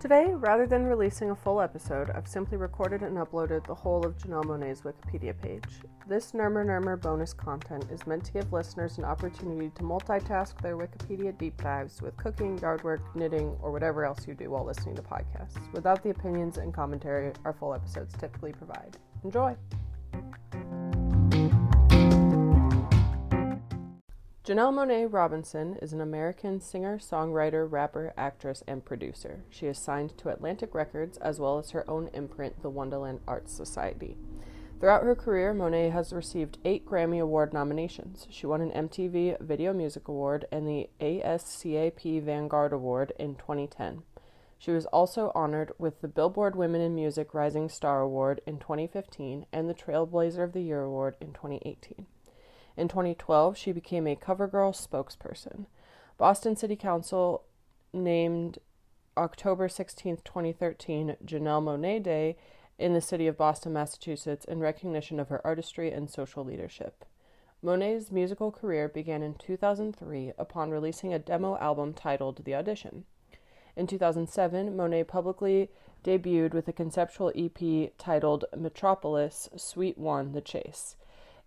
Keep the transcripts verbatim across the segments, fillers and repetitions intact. Today, rather than releasing a full episode, I've simply recorded and uploaded the whole of Janelle Monáe's Wikipedia page. This Nermer Nermer bonus content is meant to give listeners an opportunity to multitask their Wikipedia deep dives with cooking, yard work, knitting, or whatever else you do while listening to podcasts, without the opinions and commentary our full episodes typically provide. Enjoy! Janelle Monáe Robinson is an American singer, songwriter, rapper, actress, and producer. She is signed to Atlantic Records as well as her own imprint, the Wonderland Arts Society. Throughout her career, Monáe has received eight Grammy Award nominations. She won an M T V Video Music Award and the ASCAP Vanguard Award in twenty ten. She was also honored with the Billboard Women in Music Rising Star Award in twenty fifteen and the Trailblazer of the Year Award in twenty eighteen. In twenty twelve, she became a CoverGirl spokesperson. Boston City Council named October sixteenth, twenty thirteen, Janelle Monáe Day in the city of Boston, Massachusetts, in recognition of her artistry and social leadership. Monáe's musical career began in two thousand three upon releasing a demo album titled The Audition. In two thousand seven, Monáe publicly debuted with a conceptual E P titled Metropolis, Suite one, The Chase.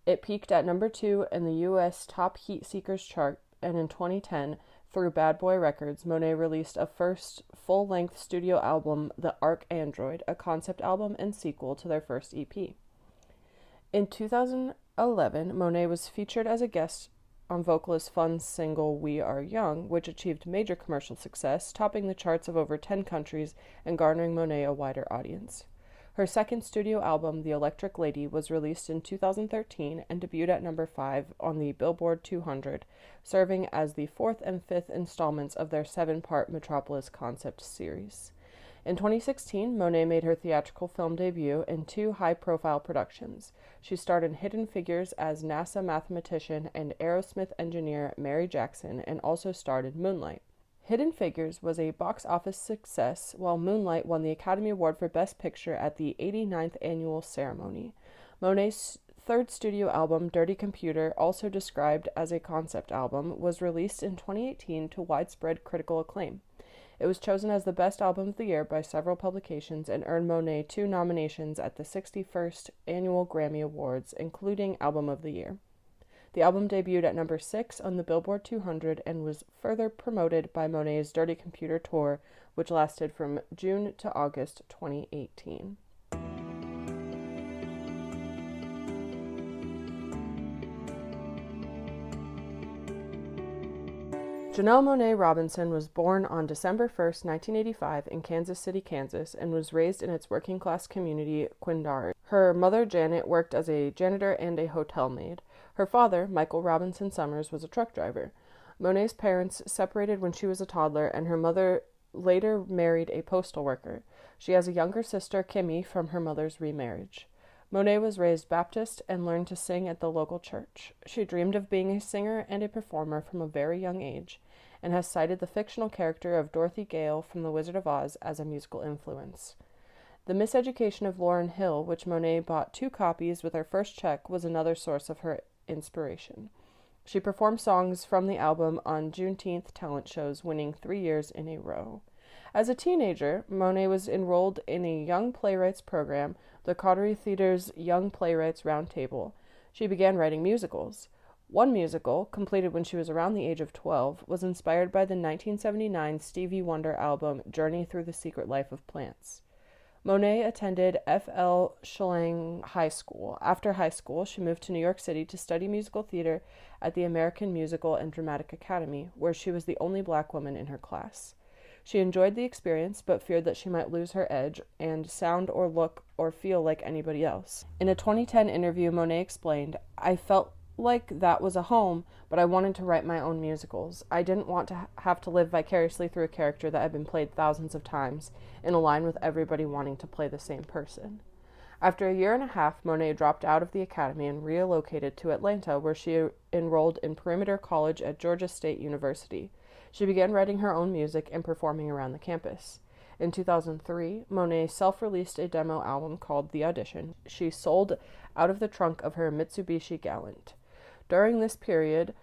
It peaked at number two in the U S Top Heat Seekers chart, and in twenty ten, through Bad Boy Records, Monáe released a first full-length studio album, The Arc Android, a concept album and sequel to their first E P. In two thousand eleven, Monáe was featured as a guest on vocalist Fun's single We Are Young, which achieved major commercial success, topping the charts of over ten countries and garnering Monáe a wider audience. Her second studio album, The Electric Lady, was released in two thousand thirteen and debuted at number five on the Billboard two hundred, serving as the fourth and fifth installments of their seven-part Metropolis concept series. In twenty sixteen, Monáe made her theatrical film debut in two high-profile productions. She starred in Hidden Figures as NASA mathematician and Aerosmith engineer Mary Jackson, and also starred in Moonlight. Hidden Figures was a box office success, while Moonlight won the Academy Award for Best Picture at the eighty-ninth annual ceremony. Monáe's third studio album, Dirty Computer, also described as a concept album, was released in twenty eighteen to widespread critical acclaim. It was chosen as the best album of the year by several publications and earned Monáe two nominations at the sixty-first annual Grammy Awards, including Album of the Year. The album debuted at number six on the Billboard two hundred and was further promoted by Monáe's Dirty Computer Tour, which lasted from June to August twenty eighteen. Janelle Monáe Robinson was born on December first, nineteen eighty-five in Kansas City, Kansas, and was raised in its working-class community, Quindar. Her mother, Janet, worked as a janitor and a hotel maid. Her father, Michael Robinson Summers, was a truck driver. Monáe's parents separated when she was a toddler, and her mother later married a postal worker. She has a younger sister, Kimmy, from her mother's remarriage. Monáe was raised Baptist and learned to sing at the local church. She dreamed of being a singer and a performer from a very young age, and has cited the fictional character of Dorothy Gale from The Wizard of Oz as a musical influence. The Miseducation of Lauren Hill, which Monáe bought two copies with her first check, was another source of her inspiration. She performed songs from the album on Juneteenth talent shows, winning three years in a row. As a teenager, Monáe was enrolled in a young playwrights program, the Cottery Theater's Young Playwrights Roundtable. She began writing musicals. One musical, completed when she was around the age of twelve, was inspired by the nineteen seventy-nine Stevie Wonder album Journey Through the Secret Life of Plants. Monáe attended F L Schilling High School. After high school, she moved to New York City to study musical theater at the American Musical and Dramatic Academy, where she was the only black woman in her class. She enjoyed the experience, but feared that she might lose her edge and sound or look or feel like anybody else. In a twenty ten interview, Monáe explained, "I felt like that was a home, but I wanted to write my own musicals. I didn't want to have to live vicariously through a character that had been played thousands of times, in a line with everybody wanting to play the same person." After a year and a half, Monáe dropped out of the academy and relocated to Atlanta, where she enrolled in Perimeter College at Georgia State University. She began writing her own music and performing around the campus. In two thousand three, Monáe self-released a demo album called The Audition. She sold out of the trunk of her Mitsubishi Galant. During this period,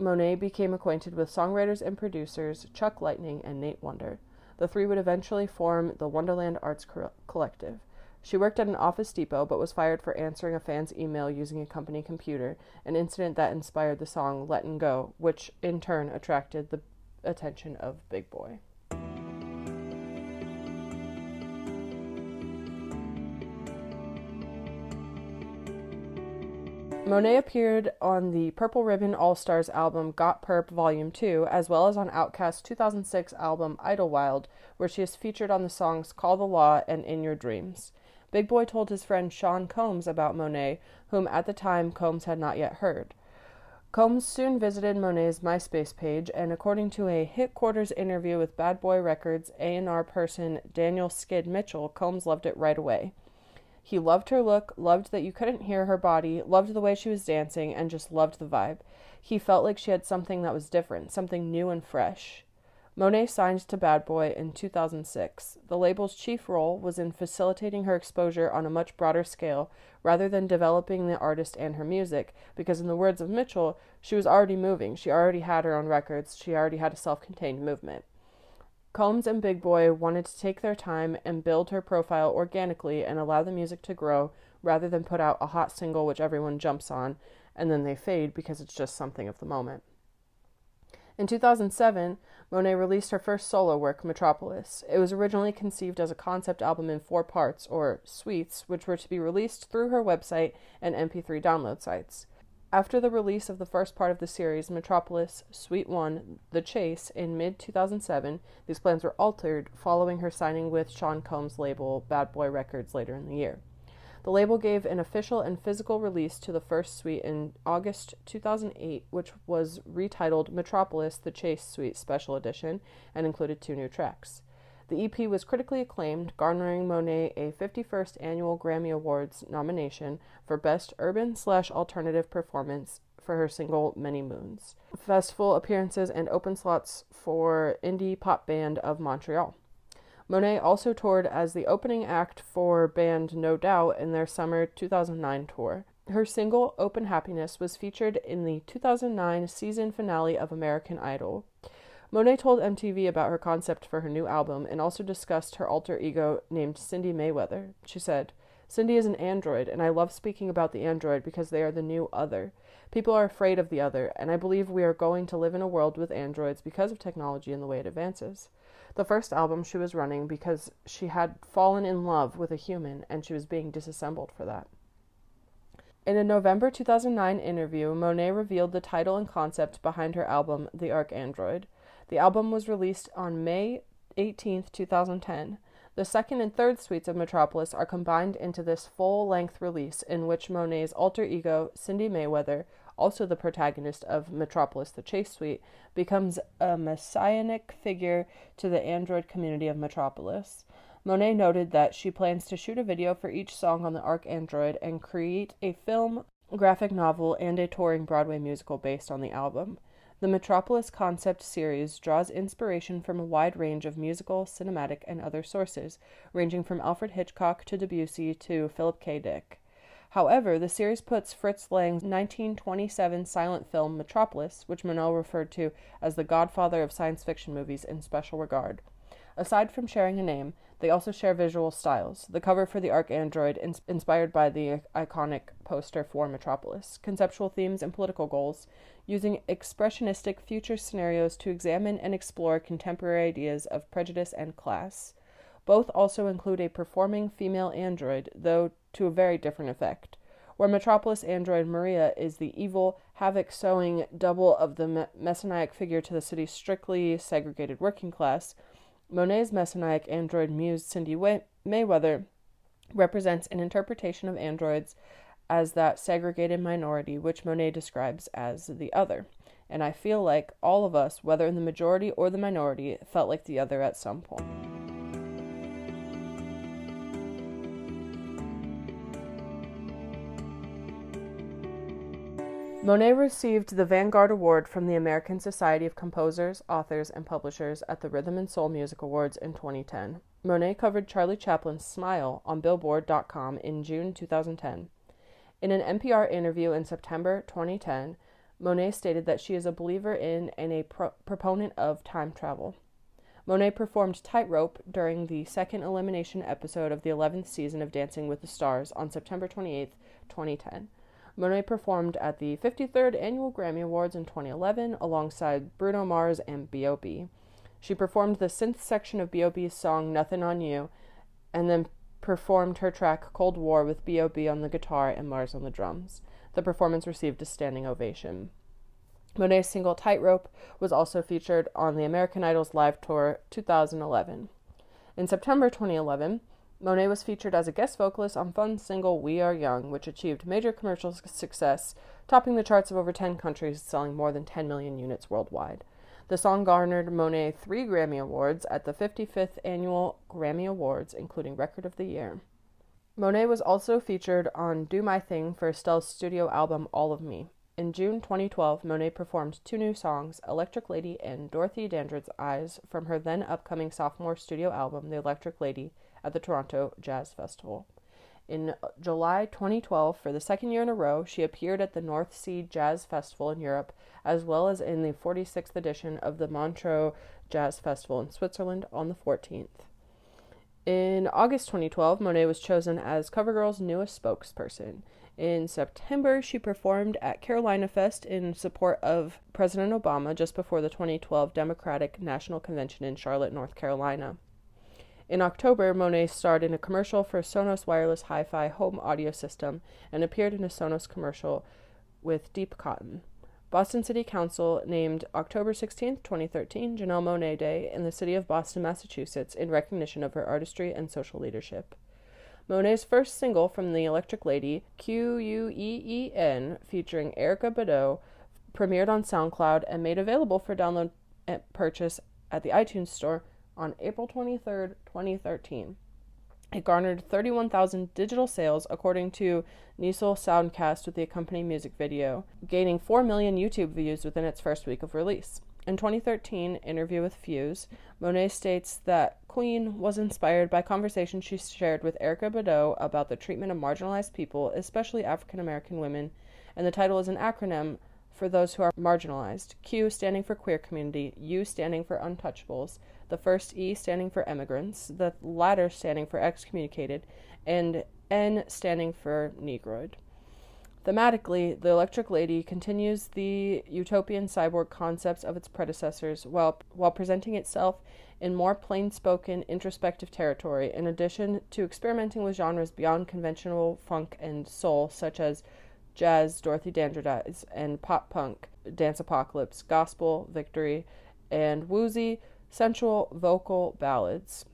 Monáe became acquainted with songwriters and producers Chuck Lightning and Nate Wonder. The three would eventually form the Wonderland Arts Collective. She worked at an Office Depot but was fired for answering a fan's email using a company computer, an incident that inspired the song Lettin' Go, which in turn attracted the attention of Big Boi. Monáe appeared on the Purple Ribbon All-Stars album Got Perp Volume two, as well as on Outkast's two thousand six album Idlewild, where she is featured on the songs Call the Law and In Your Dreams. Big Boi told his friend Sean Combs about Monáe, whom at the time Combs had not yet heard. Combs soon visited Monáe's MySpace page, and according to a Hit Quarters interview with Bad Boy Records A and R person Daniel Skid Mitchell, Combs loved it right away. He loved her look, loved that you couldn't hear her body, loved the way she was dancing, and just loved the vibe. He felt like she had something that was different, something new and fresh. Monáe signed to Bad Boi in two thousand six. The label's chief role was in facilitating her exposure on a much broader scale, rather than developing the artist and her music, because in the words of Mitchell, she was already moving, she already had her own records, she already had a self-contained movement. Combs and Big Boi wanted to take their time and build her profile organically and allow the music to grow rather than put out a hot single which everyone jumps on and then they fade because it's just something of the moment. In two thousand seven, Monáe released her first solo work, Metropolis. It was originally conceived as a concept album in four parts, or suites, which were to be released through her website and M P three download sites. After the release of the first part of the series, Metropolis, Suite one, The Chase, in mid two thousand seven, these plans were altered following her signing with Sean Combs' label, Bad Boy Records, later in the year. The label gave an official and physical release to the first suite in August two thousand eight, which was retitled Metropolis, The Chase Suite Special Edition, and included two new tracks. The E P was critically acclaimed, garnering Monáe a fifty-first Annual Grammy Awards nomination for Best Urban/Alternative Performance for her single Many Moons, festival appearances, and open slots for indie pop band of Montreal. Monáe also toured as the opening act for band No Doubt in their summer two thousand nine tour. Her single Open Happiness was featured in the two thousand nine season finale of American Idol. Monáe told M T V about her concept for her new album and also discussed her alter ego named Cindy Mayweather. She said, "Cindy is an android, and I love speaking about the android because they are the new other. People are afraid of the other, and I believe we are going to live in a world with androids because of technology and the way it advances." The first album she was running because she had fallen in love with a human, and she was being disassembled for that. In a November two thousand nine interview, Monáe revealed the title and concept behind her album, The Arc Android. The album was released on May eighteenth, two thousand ten. The second and third suites of Metropolis are combined into this full-length release in which Monáe's alter ego, Cindy Mayweather, also the protagonist of Metropolis The Chase Suite, becomes a messianic figure to the android community of Metropolis. Monáe noted that she plans to shoot a video for each song on the Arc Android and create a film, graphic novel, and a touring Broadway musical based on the album. The Metropolis concept series draws inspiration from a wide range of musical, cinematic, and other sources, ranging from Alfred Hitchcock to Debussy to Philip K. Dick. However, the series puts Fritz Lang's nineteen twenty-seven silent film Metropolis, which Monáe referred to as the godfather of science fiction movies, in special regard. Aside from sharing a name, they also share visual styles. The cover for the Arc Android is inspired by the iconic poster for Metropolis, conceptual themes and political goals, using expressionistic future scenarios to examine and explore contemporary ideas of prejudice and class. Both also include a performing female android, though to a very different effect. Where Metropolis android Maria is the evil, havoc-sowing double of the me- messianic figure to the city's strictly segregated working class, Monáe's messianic android muse Cindy Way- Mayweather represents an interpretation of androids as that segregated minority which Monáe describes as the other, and I feel like all of us, whether in the majority or the minority, felt like the other at some point. Monáe received the Vanguard Award from the American Society of Composers, Authors, and Publishers at the Rhythm and Soul Music Awards in twenty ten. Monáe covered Charlie Chaplin's Smile on Billboard dot com in June two thousand ten. In an N P R interview in September twenty ten, Monáe stated that she is a believer in and a pro- proponent of time travel. Monáe performed Tightrope during the second elimination episode of the eleventh season of Dancing with the Stars on September twenty-eighth, twenty ten. Monáe performed at the fifty-third Annual Grammy Awards in twenty eleven alongside Bruno Mars and B O B She performed the synth section of B O B's song Nothing on You and then performed her track Cold War with B O B on the guitar and Mars on the drums. The performance received a standing ovation. Monáe's single Tightrope was also featured on the American Idol's Live Tour two thousand eleven. In September twenty eleven, Monáe was featured as a guest vocalist on Fun's single We Are Young, which achieved major commercial success, topping the charts of over ten countries, selling more than ten million units worldwide. The song garnered Monáe three Grammy Awards at the fifty-fifth Annual Grammy Awards, including Record of the Year. Monáe was also featured on Do My Thing for Estelle's studio album All of Me. In June twenty twelve, Monáe performed two new songs, Electric Lady and Dorothy Dandridge's Eyes, from her then-upcoming sophomore studio album, The Electric Lady, at the Toronto Jazz Festival. In July twenty twelve, for the second year in a row, she appeared at the North Sea Jazz Festival in Europe, as well as in the forty-sixth edition of the Montreux Jazz Festival in Switzerland on the fourteenth. In August twenty twelve, Monáe was chosen as CoverGirl's newest spokesperson. In September, she performed at Carolina Fest in support of President Obama just before the twenty twelve Democratic National Convention in Charlotte, North Carolina. In October, Monáe starred in a commercial for Sonos wireless hi-fi home audio system and appeared in a Sonos commercial with Deep Cotton. Boston City Council named October sixteenth, twenty thirteen, Janelle Monáe Day in the city of Boston, Massachusetts, in recognition of her artistry and social leadership. Monáe's first single from The Electric Lady, Q U E E N, featuring Erica Bedeau, premiered on SoundCloud and made available for download and purchase at the iTunes Store on April twenty-third, twenty thirteen. It garnered thirty-one thousand digital sales, according to Nisal Soundcast, with the accompanying music video, gaining four million YouTube views within its first week of release. In twenty thirteen, interview with Fuse, Monáe states that Queen was inspired by conversations she shared with Erica Bedeau about the treatment of marginalized people, especially African-American women, and the title is an acronym for those who are marginalized, Q standing for queer community, U standing for untouchables, the first E standing for immigrants, the latter standing for excommunicated, and N standing for Negroid. Thematically, The Electric Lady continues the utopian cyborg concepts of its predecessors while, while presenting itself in more plain-spoken, introspective territory, in addition to experimenting with genres beyond conventional funk and soul, such as jazz, Dorothy Dandridge, and pop punk, Dance Apocalypse, gospel, Victory, and woozy, sensual vocal ballads.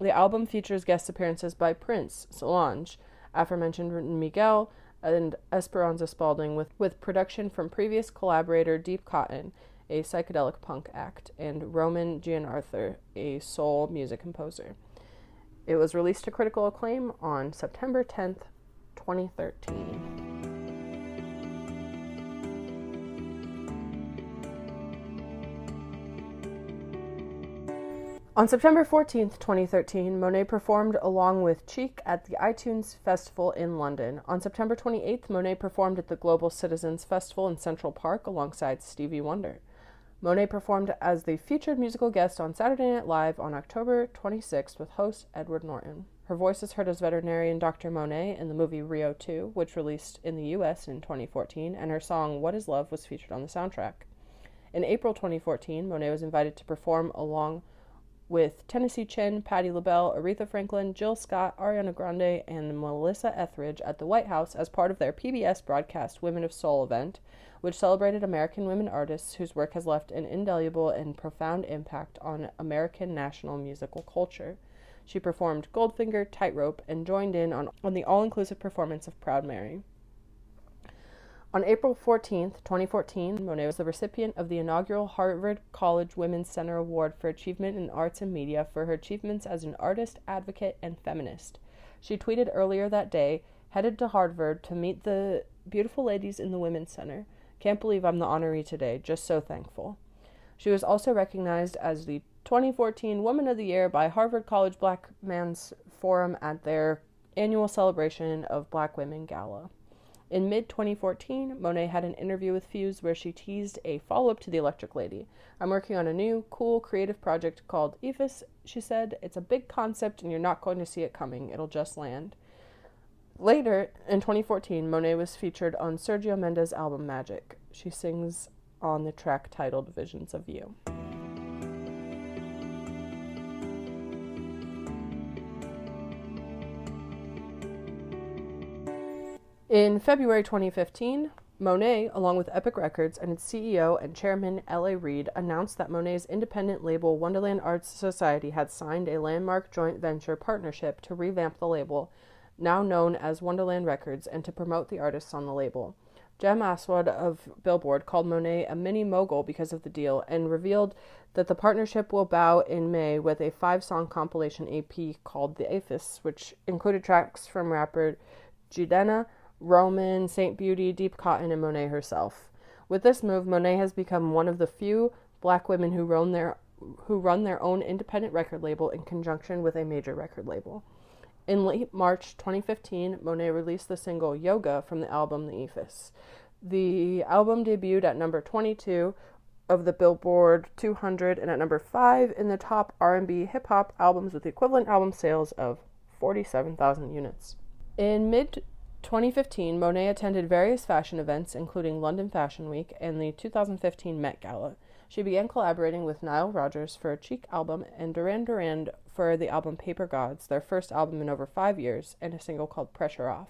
The album features guest appearances by Prince, Solange, aforementioned Miguel, and Esperanza Spalding, with, with production from previous collaborator Deep Cotton, a psychedelic punk act, and Roman Gianarthur, a soul music composer. It was released to critical acclaim on September tenth, twenty thirteen. On September fourteenth, twenty thirteen, Monáe performed along with Cheek at the iTunes Festival in London. On September twenty-eighth, Monáe performed at the Global Citizens Festival in Central Park alongside Stevie Wonder. Monáe performed as the featured musical guest on Saturday Night Live on October twenty-sixth with host Edward Norton. Her voice is heard as veterinarian Doctor Monáe in the movie Rio two, which released in the U S in twenty fourteen, and her song What Is Love was featured on the soundtrack. In April twenty fourteen, Monáe was invited to perform along with Tennessee Chin, Patti LaBelle, Aretha Franklin, Jill Scott, Ariana Grande, and Melissa Etheridge at the White House as part of their P B S broadcast Women of Soul event, which celebrated American women artists whose work has left an indelible and profound impact on American national musical culture. She performed Goldfinger, Tightrope, and joined in on, on the all-inclusive performance of Proud Mary. On April fourteenth, twenty fourteen, Monáe was the recipient of the inaugural Harvard College Women's Center Award for Achievement in Arts and Media for her achievements as an artist, advocate, and feminist. She tweeted earlier that day, "Headed to Harvard to meet the beautiful ladies in the Women's Center. Can't believe I'm the honoree today. Just so thankful." She was also recognized as the twenty fourteen Woman of the Year by Harvard College Black Men's Forum at their annual celebration of Black Women Gala. In mid twenty fourteen, Monáe had an interview with Fuse where she teased a follow-up to The Electric Lady. "I'm working on a new, cool, creative project called Ephes," she said. "It's a big concept and you're not going to see it coming. It'll just land." Later, in twenty fourteen, Monáe was featured on Sergio Mendes' album Magic. She sings on the track titled Visions of You. In February twenty fifteen, Monáe, along with Epic Records and its C E O and chairman L A. Reid, announced that Monáe's independent label Wonderland Arts Society had signed a landmark joint venture partnership to revamp the label, now known as Wonderland Records, and to promote the artists on the label. Jem Aswad of Billboard called Monáe a mini mogul because of the deal and revealed that the partnership will bow in May with a five-song compilation E P called The Ephes, which included tracks from rapper Jidena, Roman, Saint Beauty, Deep Cotton, and Monáe herself. With this move, Monáe has become one of the few black women who run their who run their own independent record label in conjunction with a major record label. In late March twenty fifteen, Monáe released the single Yoga from the album The Ephes. The album debuted at number twenty-two of the Billboard two hundred and at number five in the top R and B hip-hop albums with equivalent album sales of forty-seven thousand units. In mid twenty fifteen, Monáe attended various fashion events, including London Fashion Week and the two thousand fifteen Met Gala. She began collaborating with Nile Rodgers for a Cheek album and Duran Duran for the album Paper Gods, their first album in over five years, and a single called Pressure Off.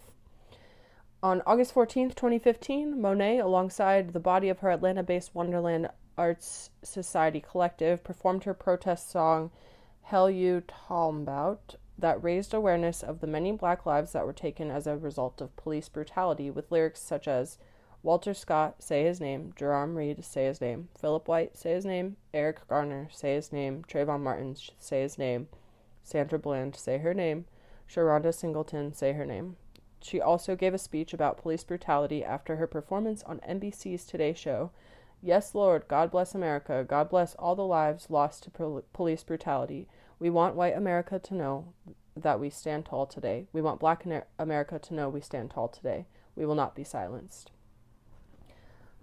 On August fourteenth, twenty fifteen, Monáe, alongside the body of her Atlanta-based Wonderland Arts Society collective, performed her protest song, Hell You Talmbout, that raised awareness of the many black lives that were taken as a result of police brutality, with lyrics such as Walter Scott, say his name, Jerome Reed, say his name, Philip White, say his name, Eric Garner, say his name, Trayvon Martin, say his name, Sandra Bland, say her name, Sharonda Singleton, say her name. She also gave a speech about police brutality after her performance on N B C's Today Show, Yes, Lord, God bless America, God bless all the lives lost to pol- police brutality. We want white America to know that we stand tall today. We want black America to know we stand tall today. We will not be silenced.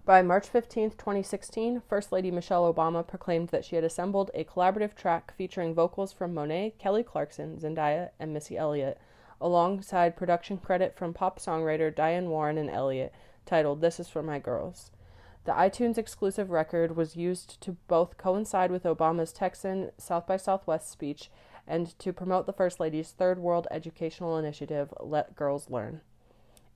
By March fifteenth, twenty sixteen, First Lady Michelle Obama proclaimed that she had assembled a collaborative track featuring vocals from Monáe, Kelly Clarkson, Zendaya, and Missy Elliott, alongside production credit from pop songwriter Diane Warren and Elliott, titled This Is For My Girls. The iTunes exclusive record was used to both coincide with Obama's Texan South by Southwest speech and to promote the First Lady's Third World Educational Initiative, Let Girls Learn.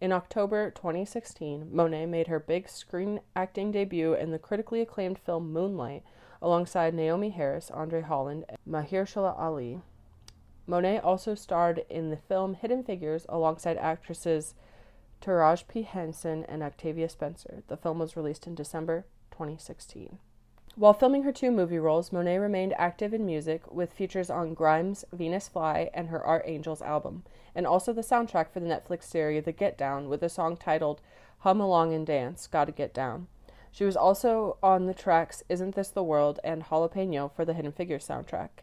In October twenty sixteen, Monáe made her big screen acting debut in the critically acclaimed film Moonlight, alongside Naomi Harris, Andre Holland, and Mahershala Ali. Monáe also starred in the film Hidden Figures alongside actresses Taraji P. Henson and Octavia Spencer. The film was released in December twenty sixteen. While filming her two movie roles, Monáe remained active in music with features on Grimes' Venus Fly and her Art Angels album, and also the soundtrack for the Netflix series The Get Down with a song titled Hum Along and Dance, Gotta Get Down. She was also on the tracks Isn't This the World and Jalapeno for the Hidden Figures soundtrack.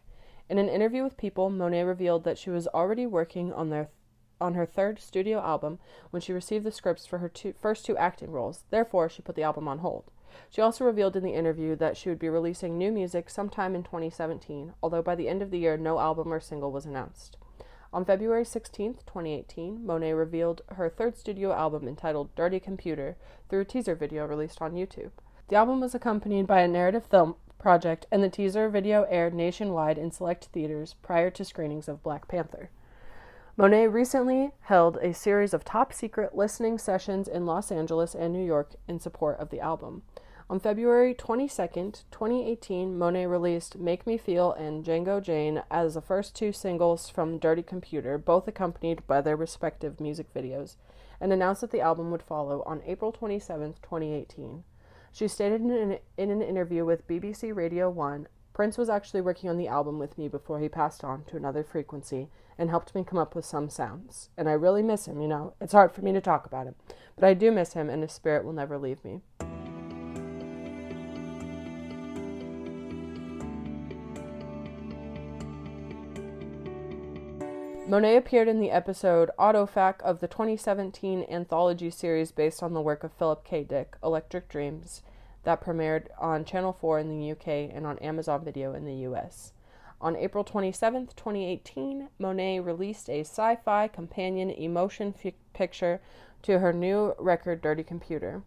In an interview with People, Monáe revealed that she was already working on their on her third studio album when she received the scripts for her two, first two acting roles. Therefore, she put the album on hold. She also revealed in the interview that she would be releasing new music sometime in twenty seventeen, although by the end of the year, no album or single was announced. On February sixteenth, twenty eighteen, Monáe revealed her third studio album entitled Dirty Computer through a teaser video released on YouTube. The album was accompanied by a narrative film project, and the teaser video aired nationwide in select theaters prior to screenings of Black Panther. Monáe recently held a series of top-secret listening sessions in Los Angeles and New York in support of the album. On February twenty-second, twenty eighteen, Monáe released Make Me Feel and Django Jane as the first two singles from Dirty Computer, both accompanied by their respective music videos, and announced that the album would follow on April twenty-seventh, twenty eighteen. She stated in an, in an interview with B B C Radio one, "Prince was actually working on the album with me before he passed on to another frequency and helped me come up with some sounds. And I really miss him, you know. It's hard for me to talk about him. But I do miss him, and his spirit will never leave me." Monáe appeared in the episode Autofac of the twenty seventeen anthology series based on the work of Philip K. Dick, Electric Dreams, that premiered on Channel four in the U K and on Amazon Video in the U S. On April twenty-seventh, twenty eighteen, Monáe released a sci-fi companion emotion f- picture to her new record, Dirty Computer.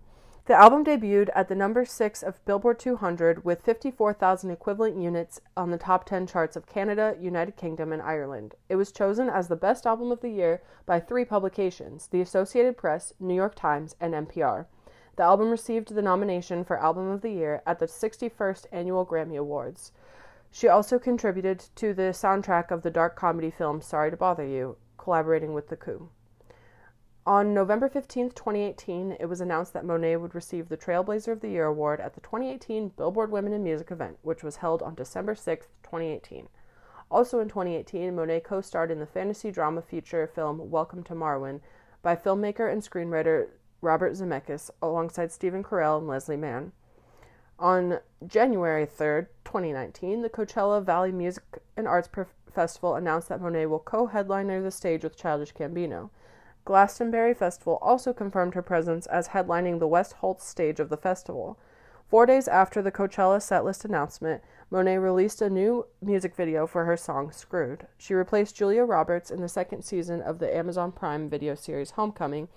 The album debuted at the number six of Billboard two hundred with fifty-four thousand equivalent units on the top ten charts of Canada, United Kingdom, and Ireland. It was chosen as the best album of the year by three publications, the Associated Press, New York Times, and N P R. The album received the nomination for Album of the Year at the sixty-first Annual Grammy Awards. She also contributed to the soundtrack of the dark comedy film Sorry to Bother You, collaborating with The Coup. On November fifteenth, twenty eighteen, it was announced that Monáe would receive the Trailblazer of the Year award at the twenty eighteen Billboard Women in Music event, which was held on December sixth, twenty eighteen. Also in twenty eighteen, Monáe co-starred in the fantasy drama feature film Welcome to Marwen by filmmaker and screenwriter Robert Zemeckis, alongside Stephen Carell and Leslie Mann. On January third, twenty nineteen, the Coachella Valley Music and Arts Festival announced that Monáe will co-headliner the stage with Childish Gambino. Glastonbury Festival also confirmed her presence as headlining the West Holt stage of the festival. Four days after the Coachella setlist announcement, Monáe released a new music video for her song Screwed. She replaced Julia Roberts in the second season of the Amazon Prime video series Homecoming,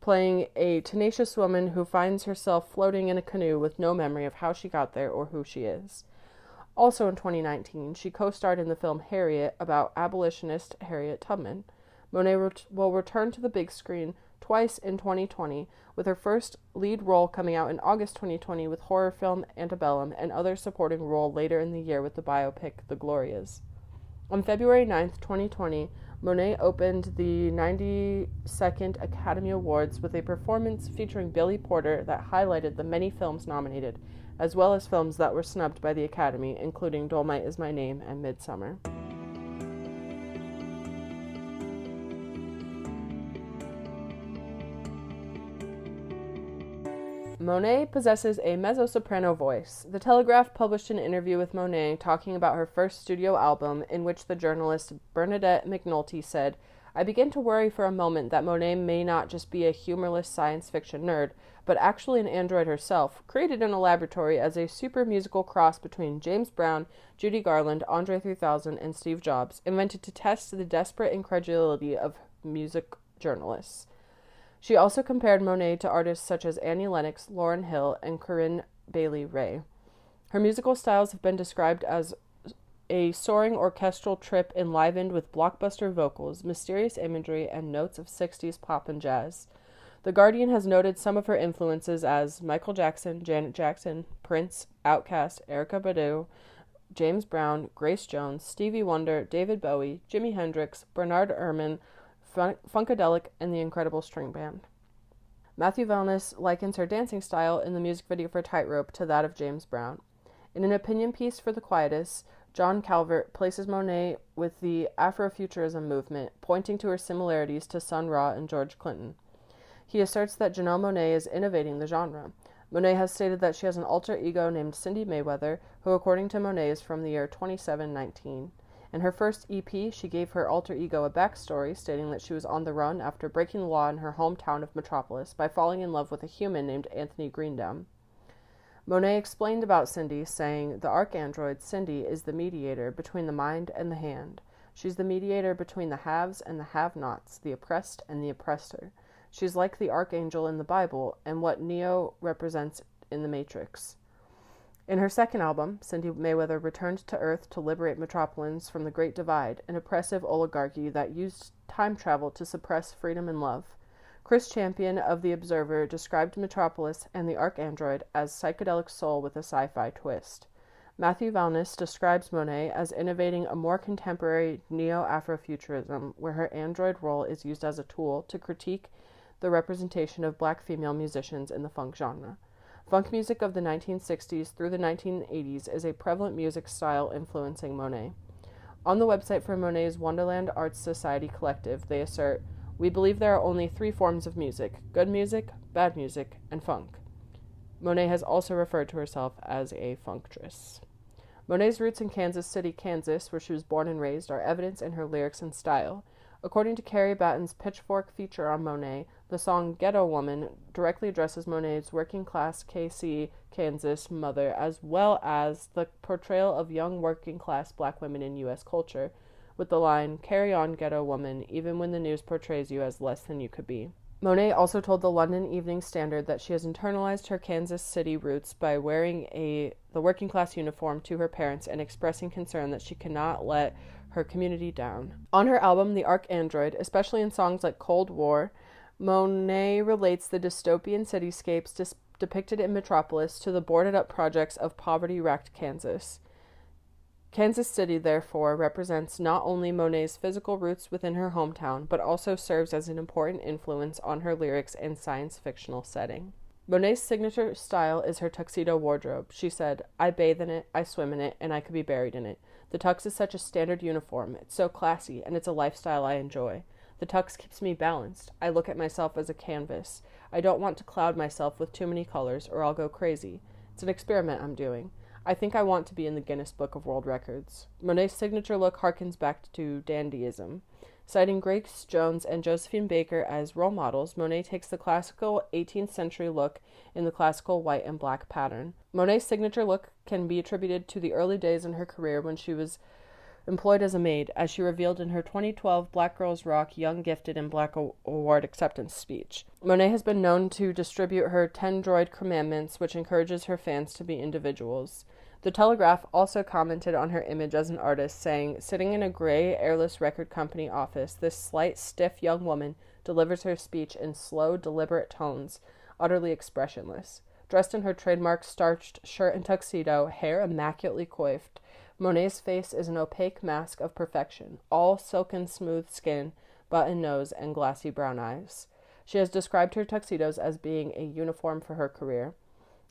playing a tenacious woman who finds herself floating in a canoe with no memory of how she got there or who she is. Also in twenty nineteen, she co-starred in the film Harriet about abolitionist Harriet Tubman. Monáe ret- will return to the big screen twice in twenty twenty, with her first lead role coming out in August twenty twenty with horror film Antebellum, and other supporting role later in the year with the biopic The Glorias. On February ninth, twenty twenty, Monáe opened the ninety-second Academy Awards with a performance featuring Billy Porter that highlighted the many films nominated, as well as films that were snubbed by the Academy, including Dolomite Is My Name and Midsommar. Monáe possesses a mezzo-soprano voice. The Telegraph published an interview with Monáe talking about her first studio album, in which the journalist Bernadette McNulty said, "I begin to worry for a moment that Monáe may not just be a humorless science fiction nerd, but actually an android herself, created in a laboratory as a super musical cross between James Brown, Judy Garland, Andre three thousand, and Steve Jobs, invented to test the desperate incredulity of music journalists." She also compared Monáe to artists such as Annie Lennox, Lauren Hill, and Corinne Bailey Rae. Her musical styles have been described as a soaring orchestral trip enlivened with blockbuster vocals, mysterious imagery, and notes of sixties pop and jazz. The Guardian has noted some of her influences as Michael Jackson, Janet Jackson, Prince, Outkast, Erykah Badu, James Brown, Grace Jones, Stevie Wonder, David Bowie, Jimi Hendrix, Bernard Herrmann, Funkadelic, and the Incredible String Band. Matthew Valnes likens her dancing style in the music video for Tightrope to that of James Brown. In an opinion piece for The Quietus, John Calvert places Monáe with the Afrofuturism movement, pointing to her similarities to Sun Ra and George Clinton. He asserts that Janelle Monáe is innovating the genre. Monáe has stated that she has an alter ego named Cindy Mayweather, who according to Monáe is from the year twenty-seven nineteen. In her first E P, she gave her alter ego a backstory, stating that she was on the run after breaking the law in her hometown of Metropolis by falling in love with a human named Anthony Greendown. Monáe explained about Cindy, saying, "The arch-android Cindy is the mediator between the mind and the hand. She's the mediator between the haves and the have-nots, the oppressed and the oppressor. She's like the archangel in the Bible and what Neo represents in the Matrix." In her second album, Cindy Mayweather returned to Earth to liberate Metropolitans from the Great Divide, an oppressive oligarchy that used time travel to suppress freedom and love. Chris Champion of The Observer described Metropolis and the Arch-Android as psychedelic soul with a sci-fi twist. Matthew Valnes describes Monáe as innovating a more contemporary neo-Afrofuturism, where her android role is used as a tool to critique the representation of black female musicians in the funk genre. Funk music of the nineteen sixties through the nineteen eighties is a prevalent music style influencing Monáe. On the website for Monáe's Wonderland Arts Society collective, they assert, "We believe there are only three forms of music: good music, bad music, and funk." Monáe has also referred to herself as a funktress. Monáe's roots in Kansas City, Kansas, where she was born and raised, are evident in her lyrics and style. According to Carrie Batten's Pitchfork feature on Monáe, the song Ghetto Woman directly addresses Monáe's working-class K C, Kansas mother, as well as the portrayal of young working-class black women in U S culture, with the line, "Carry on, ghetto woman, even when the news portrays you as less than you could be." Monáe also told the London Evening Standard that she has internalized her Kansas City roots by wearing a the working-class uniform to her parents and expressing concern that she cannot let her community down. On her album, The Arc Android, especially in songs like Cold War, Monáe relates the dystopian cityscapes dis- depicted in Metropolis to the boarded-up projects of poverty-racked Kansas. Kansas City, therefore, represents not only Monáe's physical roots within her hometown, but also serves as an important influence on her lyrics and science fictional setting. Monáe's signature style is her tuxedo wardrobe. She said, "I bathe in it, I swim in it, and I could be buried in it. The tux is such a standard uniform. It's so classy, and it's a lifestyle I enjoy. The tux keeps me balanced. I look at myself as a canvas. I don't want to cloud myself with too many colors, or I'll go crazy. It's an experiment I'm doing. I think I want to be in the Guinness Book of World Records." Monáe's signature look harkens back to dandyism. Citing Grace Jones and Josephine Baker as role models, Monáe takes the classical eighteenth century look in the classical white and black pattern. Monáe's signature look can be attributed to the early days in her career when she was employed as a maid, as she revealed in her twenty twelve Black Girls Rock Young Gifted and Black Award acceptance speech. Monáe has been known to distribute her ten droid commandments, which encourages her fans to be individuals. The Telegraph also commented on her image as an artist, saying, "Sitting in a gray, airless record company office, this slight, stiff young woman delivers her speech in slow, deliberate tones, utterly expressionless. Dressed in her trademark starched shirt and tuxedo, hair immaculately coiffed, Monáe's face is an opaque mask of perfection, all silken smooth skin, button nose, and glassy brown eyes." She has described her tuxedos as being a uniform for her career.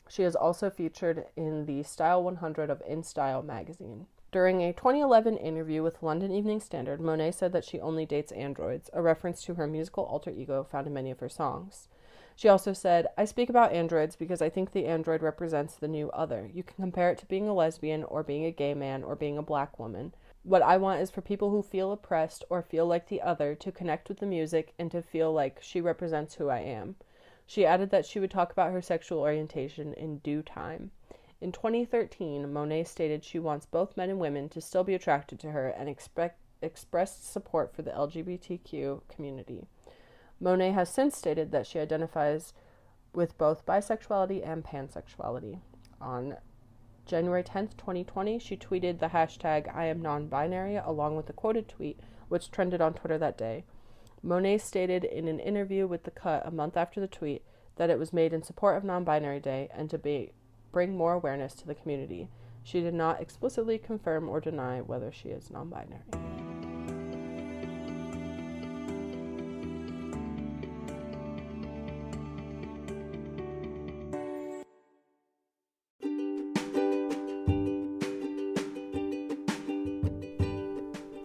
She is also featured in the Style one hundred of InStyle magazine. During a twenty eleven interview with London Evening Standard, Monáe said that she only dates androids, a reference to her musical alter ego found in many of her songs. She also said, "I speak about androids because I think the android represents the new other. You can compare it to being a lesbian or being a gay man or being a black woman. What I want is for people who feel oppressed or feel like the other to connect with the music and to feel like she represents who I am." She added that she would talk about her sexual orientation in due time. In twenty thirteen, Monáe stated she wants both men and women to still be attracted to her and expect, expressed support for the L G B T Q community. Monáe has since stated that she identifies with both bisexuality and pansexuality. On January tenth, twenty twenty, she tweeted the hashtag I am non-binary along with a quoted tweet, which trended on Twitter that day. Monáe stated in an interview with The Cut a month after the tweet that it was made in support of Non-Binary Day and to be, bring more awareness to the community. She did not explicitly confirm or deny whether she is non-binary.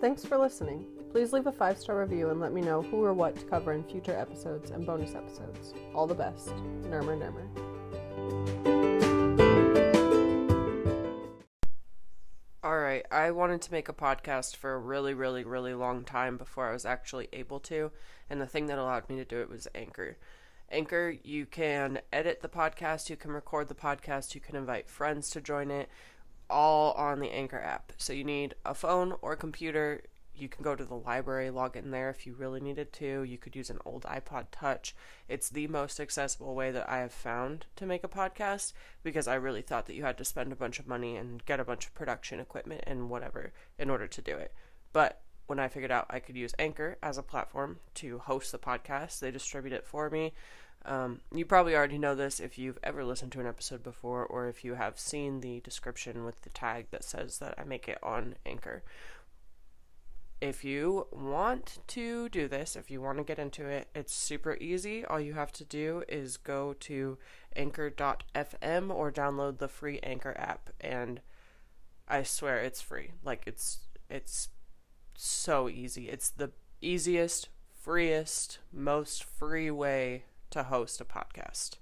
Thanks for listening. Please leave a five-star review and let me know who or what to cover in future episodes and bonus episodes. All the best. Nermer, nermer. Alright, I wanted to make a podcast for a really, really, really long time before I was actually able to, and the thing that allowed me to do it was Anchor. Anchor, you can edit the podcast, you can record the podcast, you can invite friends to join it, all on the Anchor app. So you need a phone or a computer. You can go to the library, log in there if you really needed to. You could use an old iPod Touch. It's the most accessible way that I have found to make a podcast because I really thought that you had to spend a bunch of money and get a bunch of production equipment and whatever in order to do it. But when I figured out I could use Anchor as a platform to host the podcast, they distribute it for me. Um, you probably already know this if you've ever listened to an episode before or if you have seen the description with the tag that says that I make it on Anchor. If you want to do this, if you want to get into it, it's super easy. All you have to do is go to anchor dot f m or download the free Anchor app, and I swear it's free. Like, it's it's so easy. It's the easiest, freest, most free way to host a podcast.